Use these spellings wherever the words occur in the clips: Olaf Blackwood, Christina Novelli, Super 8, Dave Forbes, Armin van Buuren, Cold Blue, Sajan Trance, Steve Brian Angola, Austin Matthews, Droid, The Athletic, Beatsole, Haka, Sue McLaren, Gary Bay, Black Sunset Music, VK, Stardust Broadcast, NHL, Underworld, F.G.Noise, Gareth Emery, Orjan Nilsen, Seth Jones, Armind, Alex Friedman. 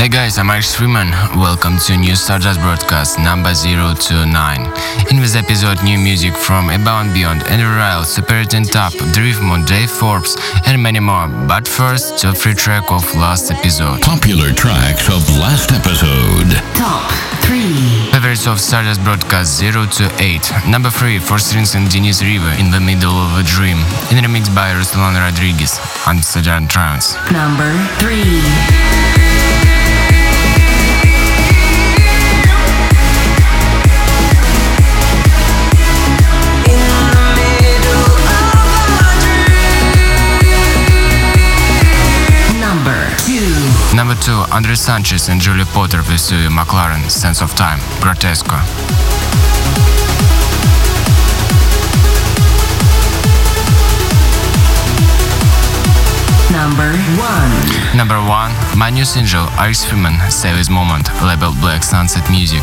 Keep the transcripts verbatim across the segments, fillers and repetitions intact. Hey guys, I'm Alex Friedman. Welcome to new Stardust Broadcast number zero two nine. In this episode, new music from Above and Beyond, Andrew Rayel, Superdent Up, Driftmore, Dave Forbes, and many more. But first, top three track of last episode. Popular tracks of last episode. Top three. Favorites of Stardust Broadcast zero two eight. Number three, Four Strings and Denise River, In the Middle of a Dream. In a remix by Ruslan Rodriguez and Sajan Trance. Number three. Number two, Andre Sanchez and Julie Potter with Sue McLaren, Sense of Time, Grotesco. Number one. Number one, my new single, Alex Friedman, Save His Moment, label Black Sunset Music.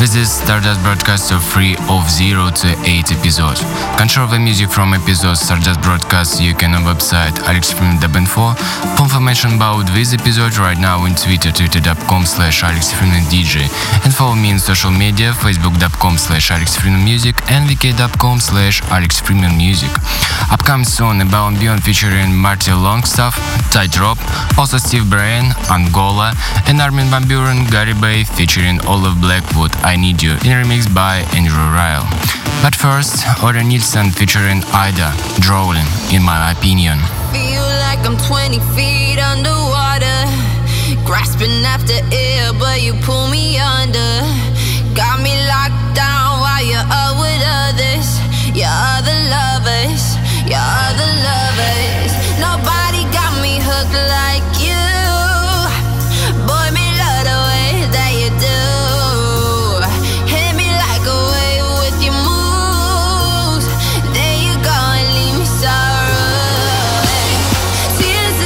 This is Stardust Broadcast of three of zero to eight episode. Control the music from episodes Stardust Broadcast you can on website alexfriedman dot info. For information about this episode right now on Twitter, twitter.com slash alexfriedmandj, and follow me on social media, facebook.com slash alexfriedmanmusic and vk.com slash alexfriedmanmusic. Upcoming soon, Above and Beyond featuring Marty Longstaff, Tightrope, also Steve Brian, Angola, and Armin van Buuren, Gary Bay featuring Olaf Blackwood, I Need You, in a remix by Andrew Rayel. But first, Orjan Nilsen featuring Ida, Drowning, In My Opinion. Feel like I'm twenty feet underwater, grasping after air, but you pull me under. Got me locked down while you're out with others. You're other lovers, you're other lovers. Nobody got me hooked like you. Boy, me love the way that you do. Tears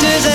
Does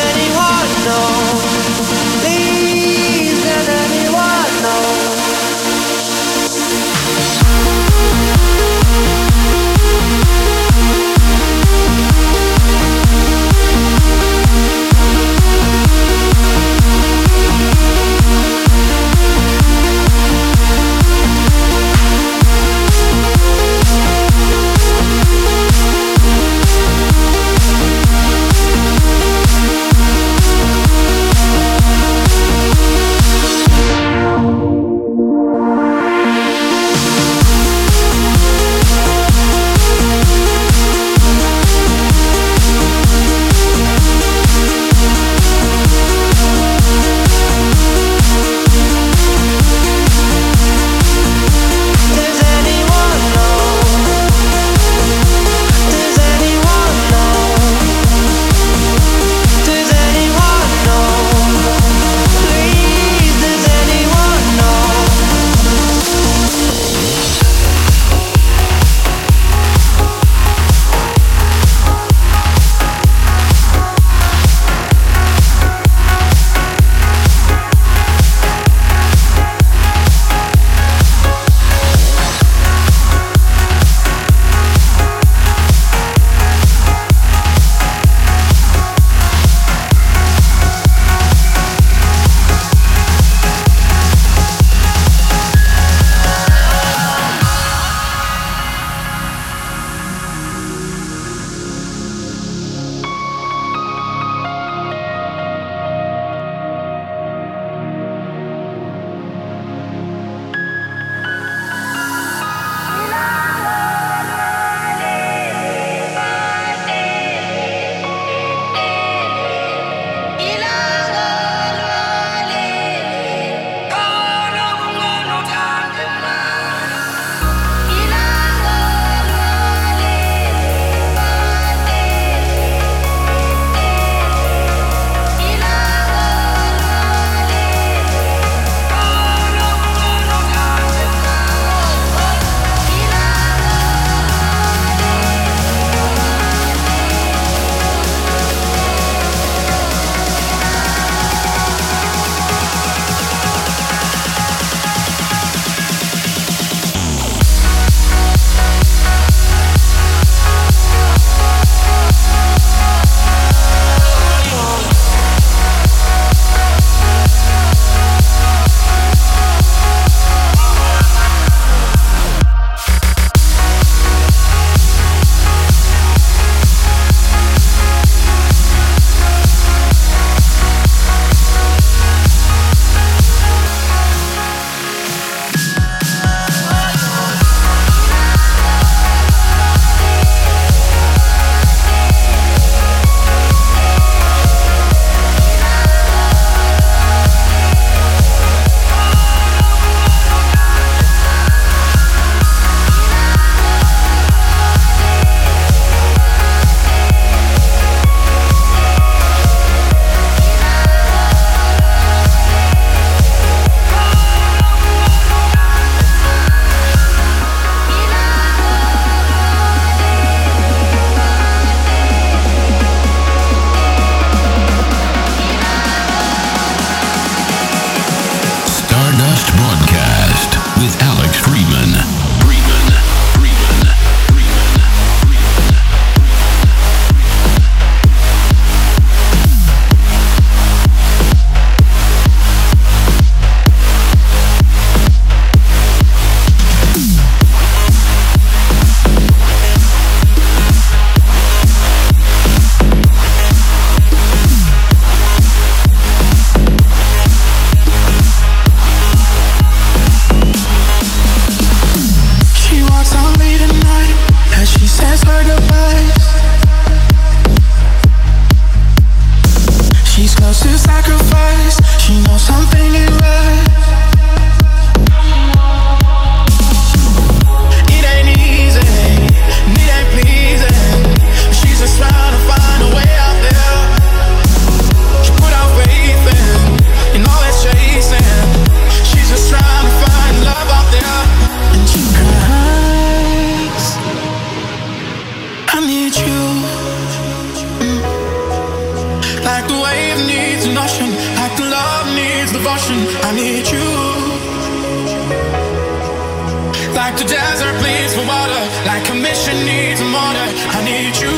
desert bleeds for water, like a mission needs water. I need you.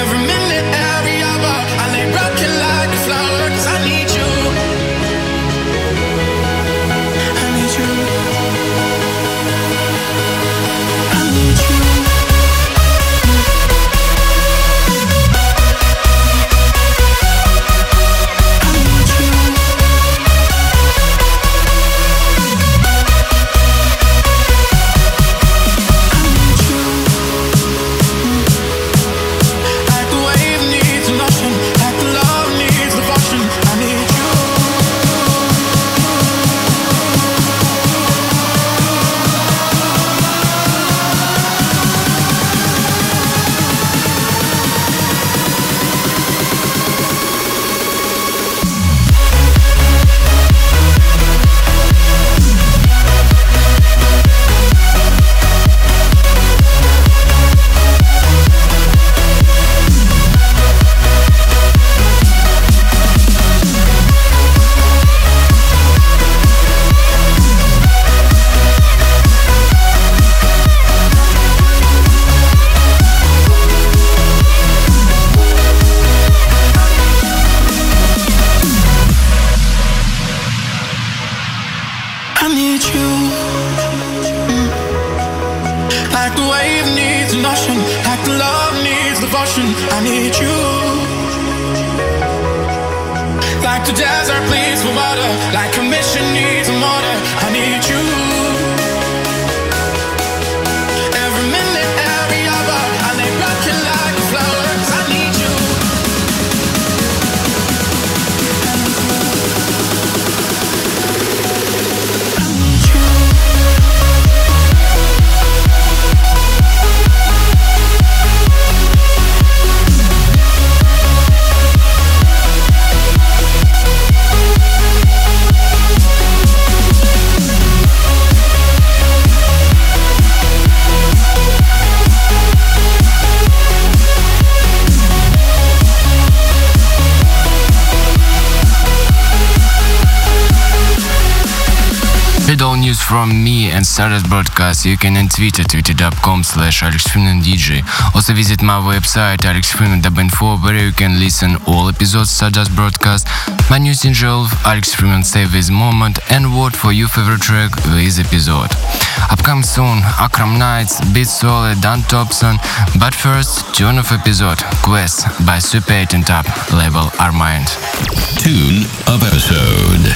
Every minute, every hour, I lay broken like a flower, 'cause I need you. I need you. I need you. From me and Stardust Broadcast, you can on Twitter, twitter.com slash Alex Friedman D J. Also visit my website alex friedman dot info, where you can listen all episodes of Stardust Broadcast, my news in general, Alex Friedman Save This Moment, and vote for your favorite track this episode. Upcoming soon, Arkham Knights, Beatsole, Dan Thompson, but first, tune of episode, Quest by Super eight and Tab, label Armind. Tune of episode.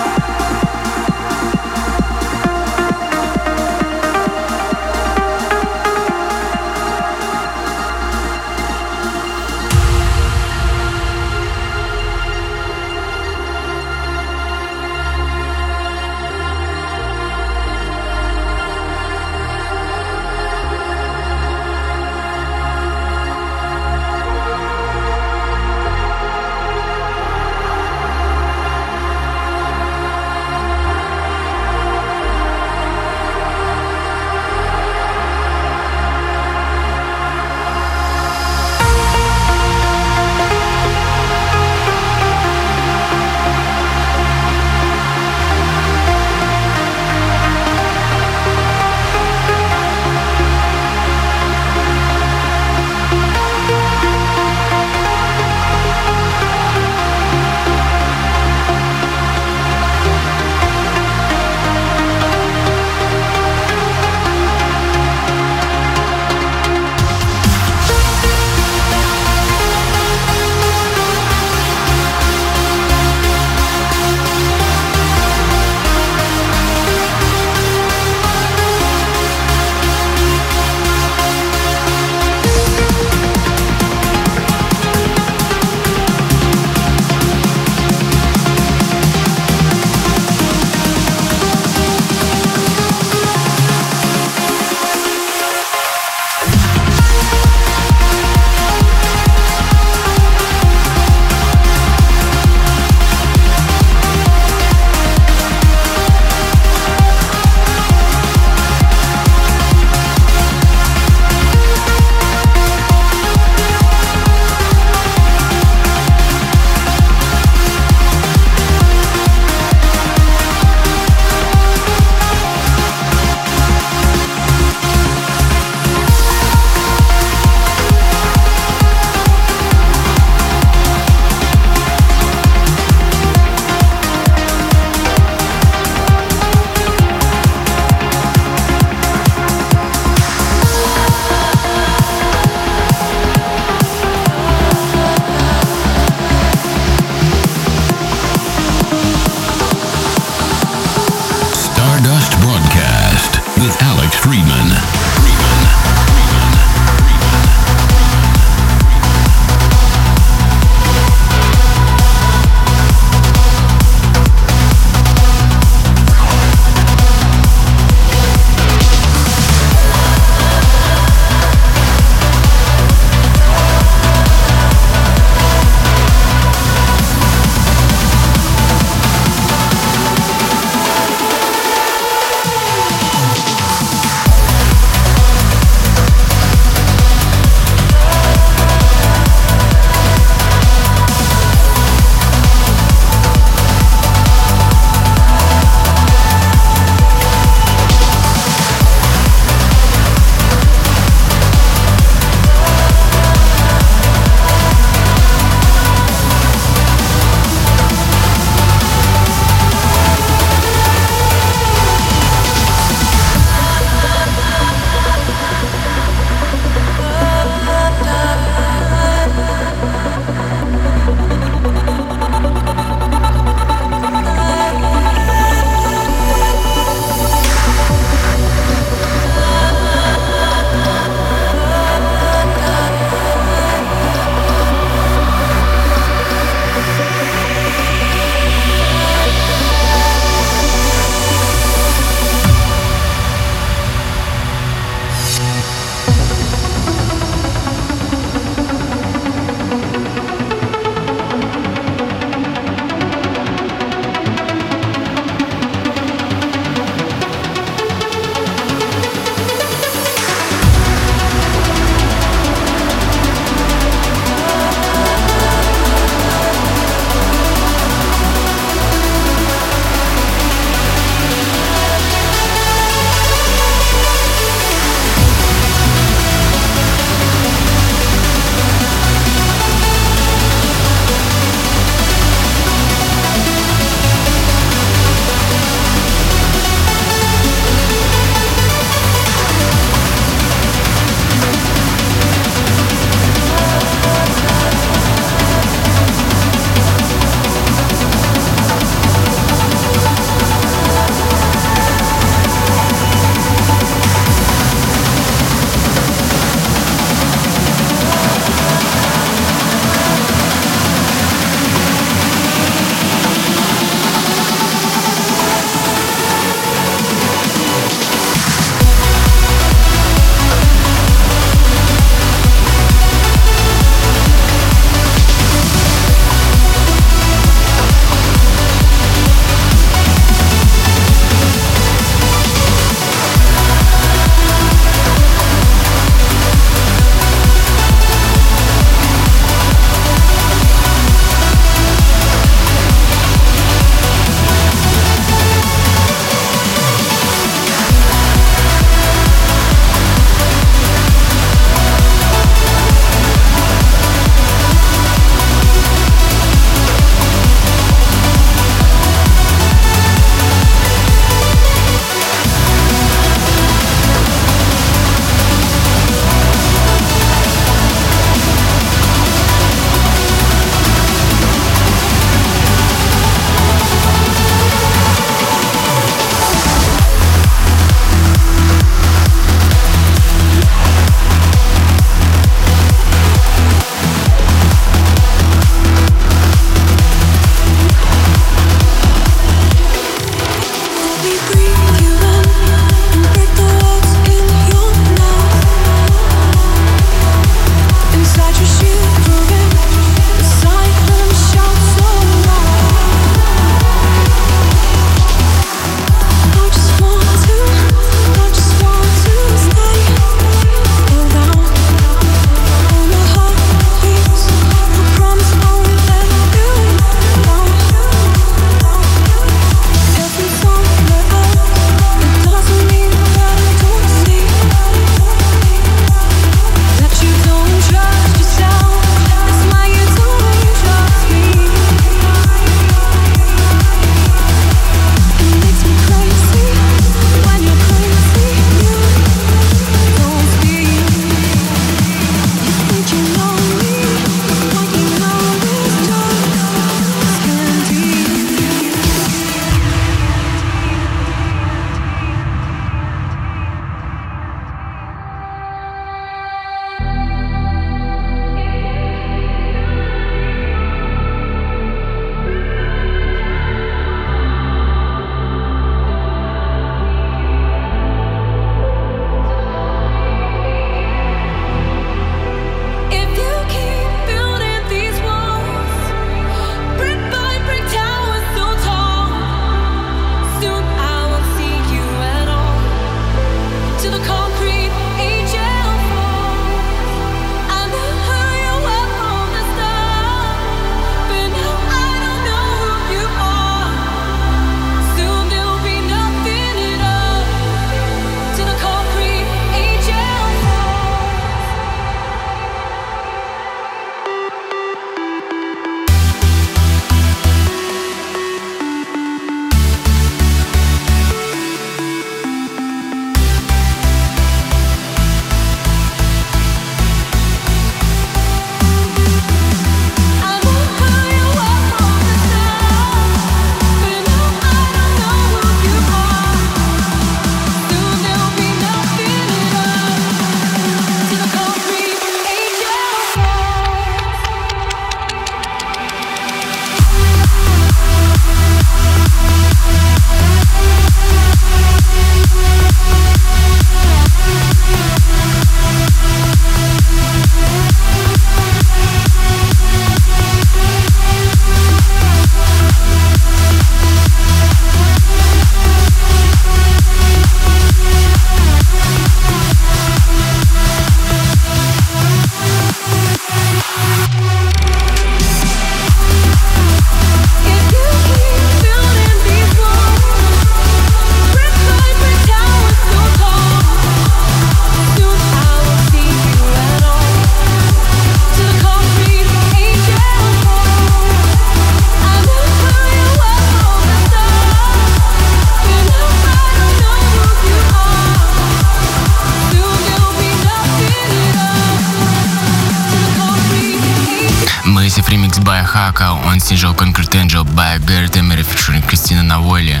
remix by Haka on Single Concrete Angel by Gareth Emery featuring Christina Novelli.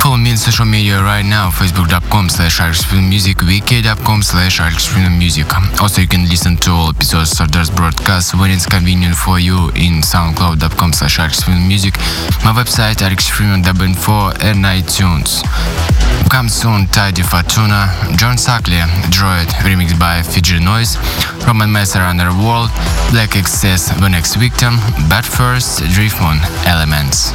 Follow me on social media right now, facebook dot com slash Alex Friedman Music, wiki dot com slash Alex Friedman Music. Also, you can listen to all episodes of Stardust Broadcast when it's convenient for you in soundcloud dot com slash Alex Friedman Music, my website alex friedman dot info, and iTunes. Come soon, Tidy Fortuna, Jordan Suckley, Droid, remixed by F G Noise, Roman Messer, Underworld, Black Excess, The Next Victim, but first, Driftmoon, Elements.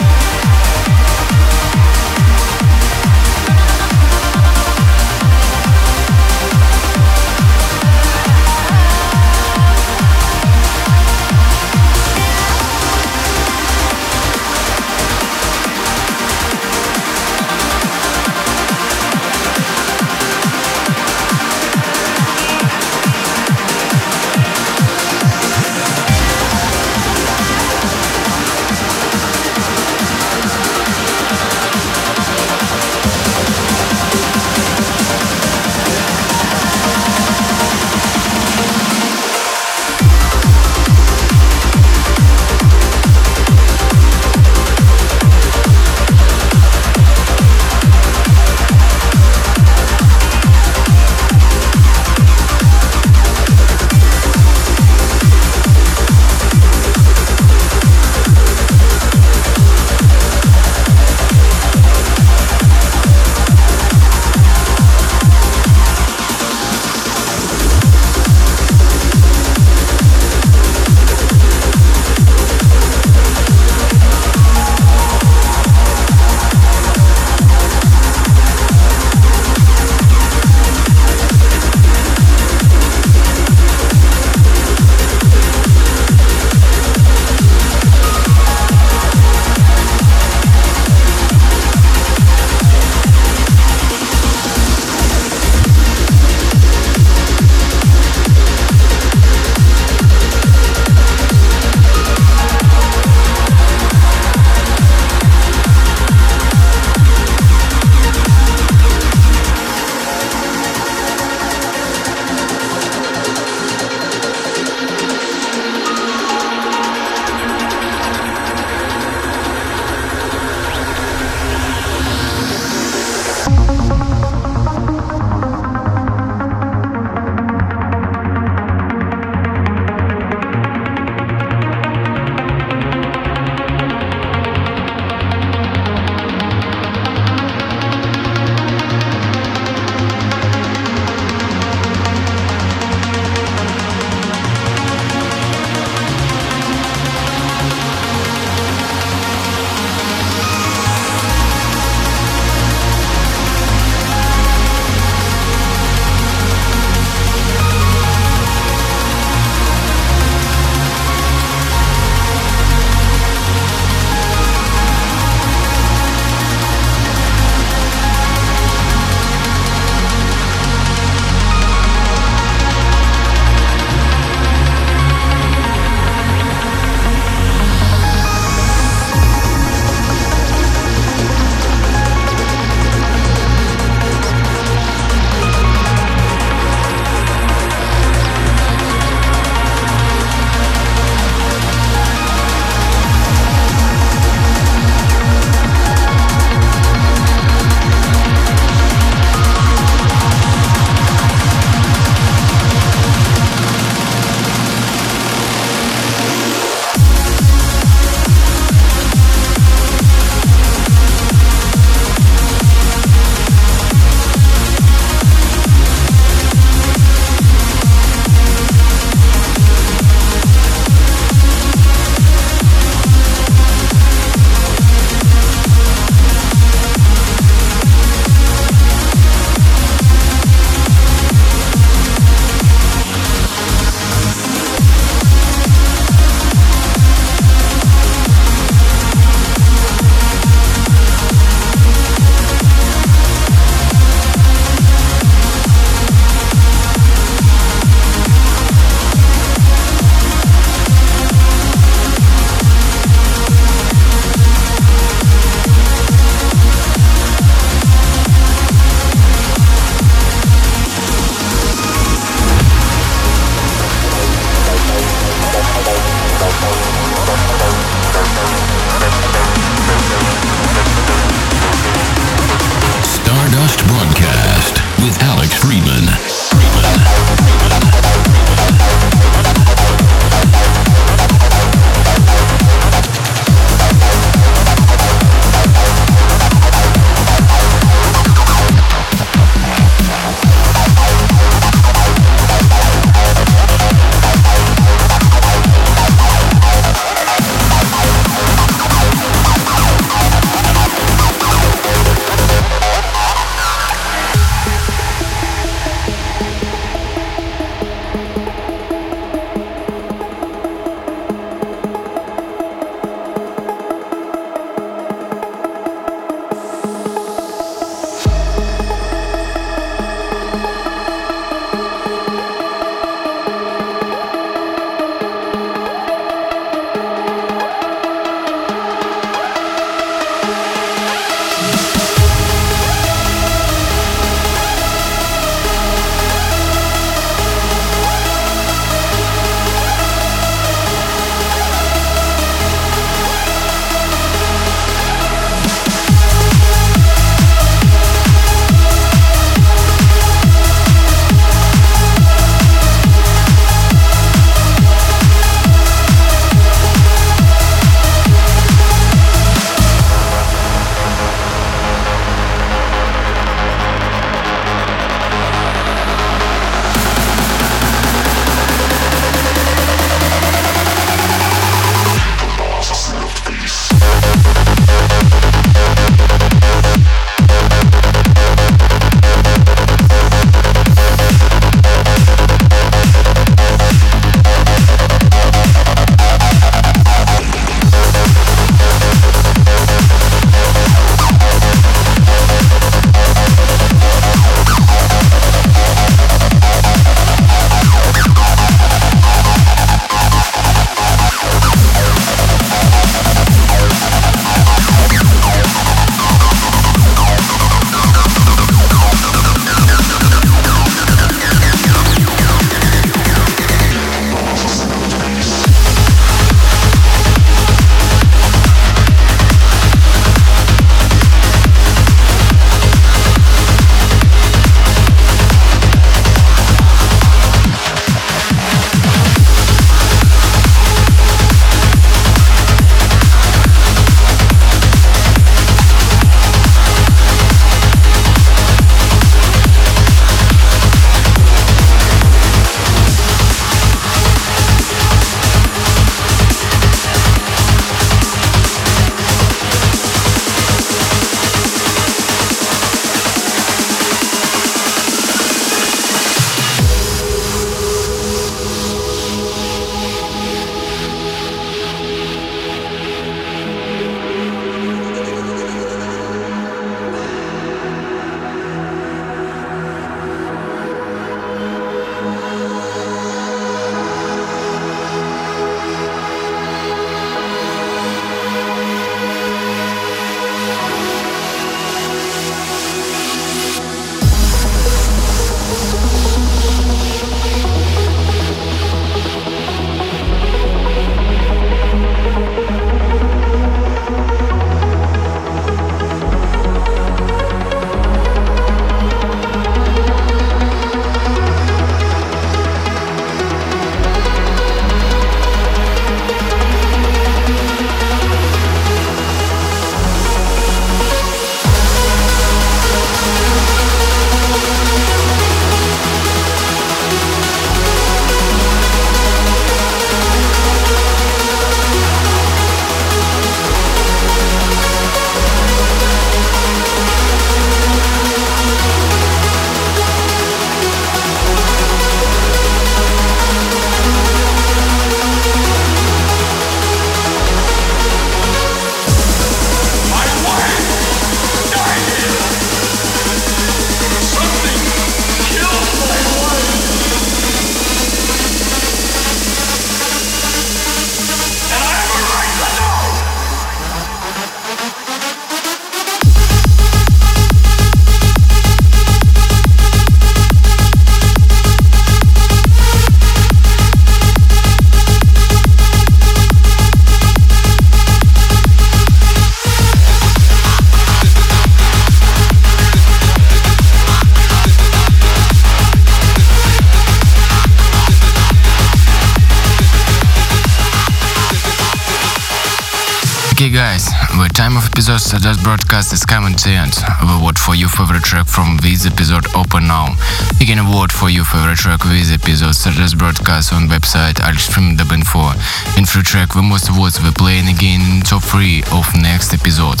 The time of episode Stardust Broadcast is coming to end. The award for your favorite track from this episode open now. You can vote for your favorite track with this episode Stardust Broadcast on website alex friedman dot info. And free track the most awards we're playing again in top three of next episode.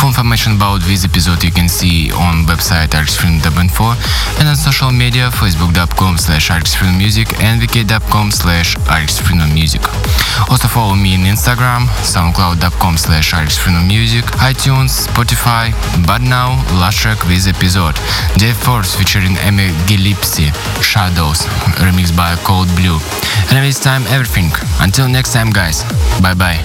For information about this episode you can see on website alex friedman dot info and on social media facebook dot com slash alex friedman music and v k dot com slash alex friedman music. Also follow me on Instagram, soundcloud dot com slash alex friedman music, iTunes, Spotify. But now, last track with episode. Dave Forbes featuring Emmy Gillespie, Shadows, remixed by Cold Blue. And this time everything. Until next time guys, bye bye.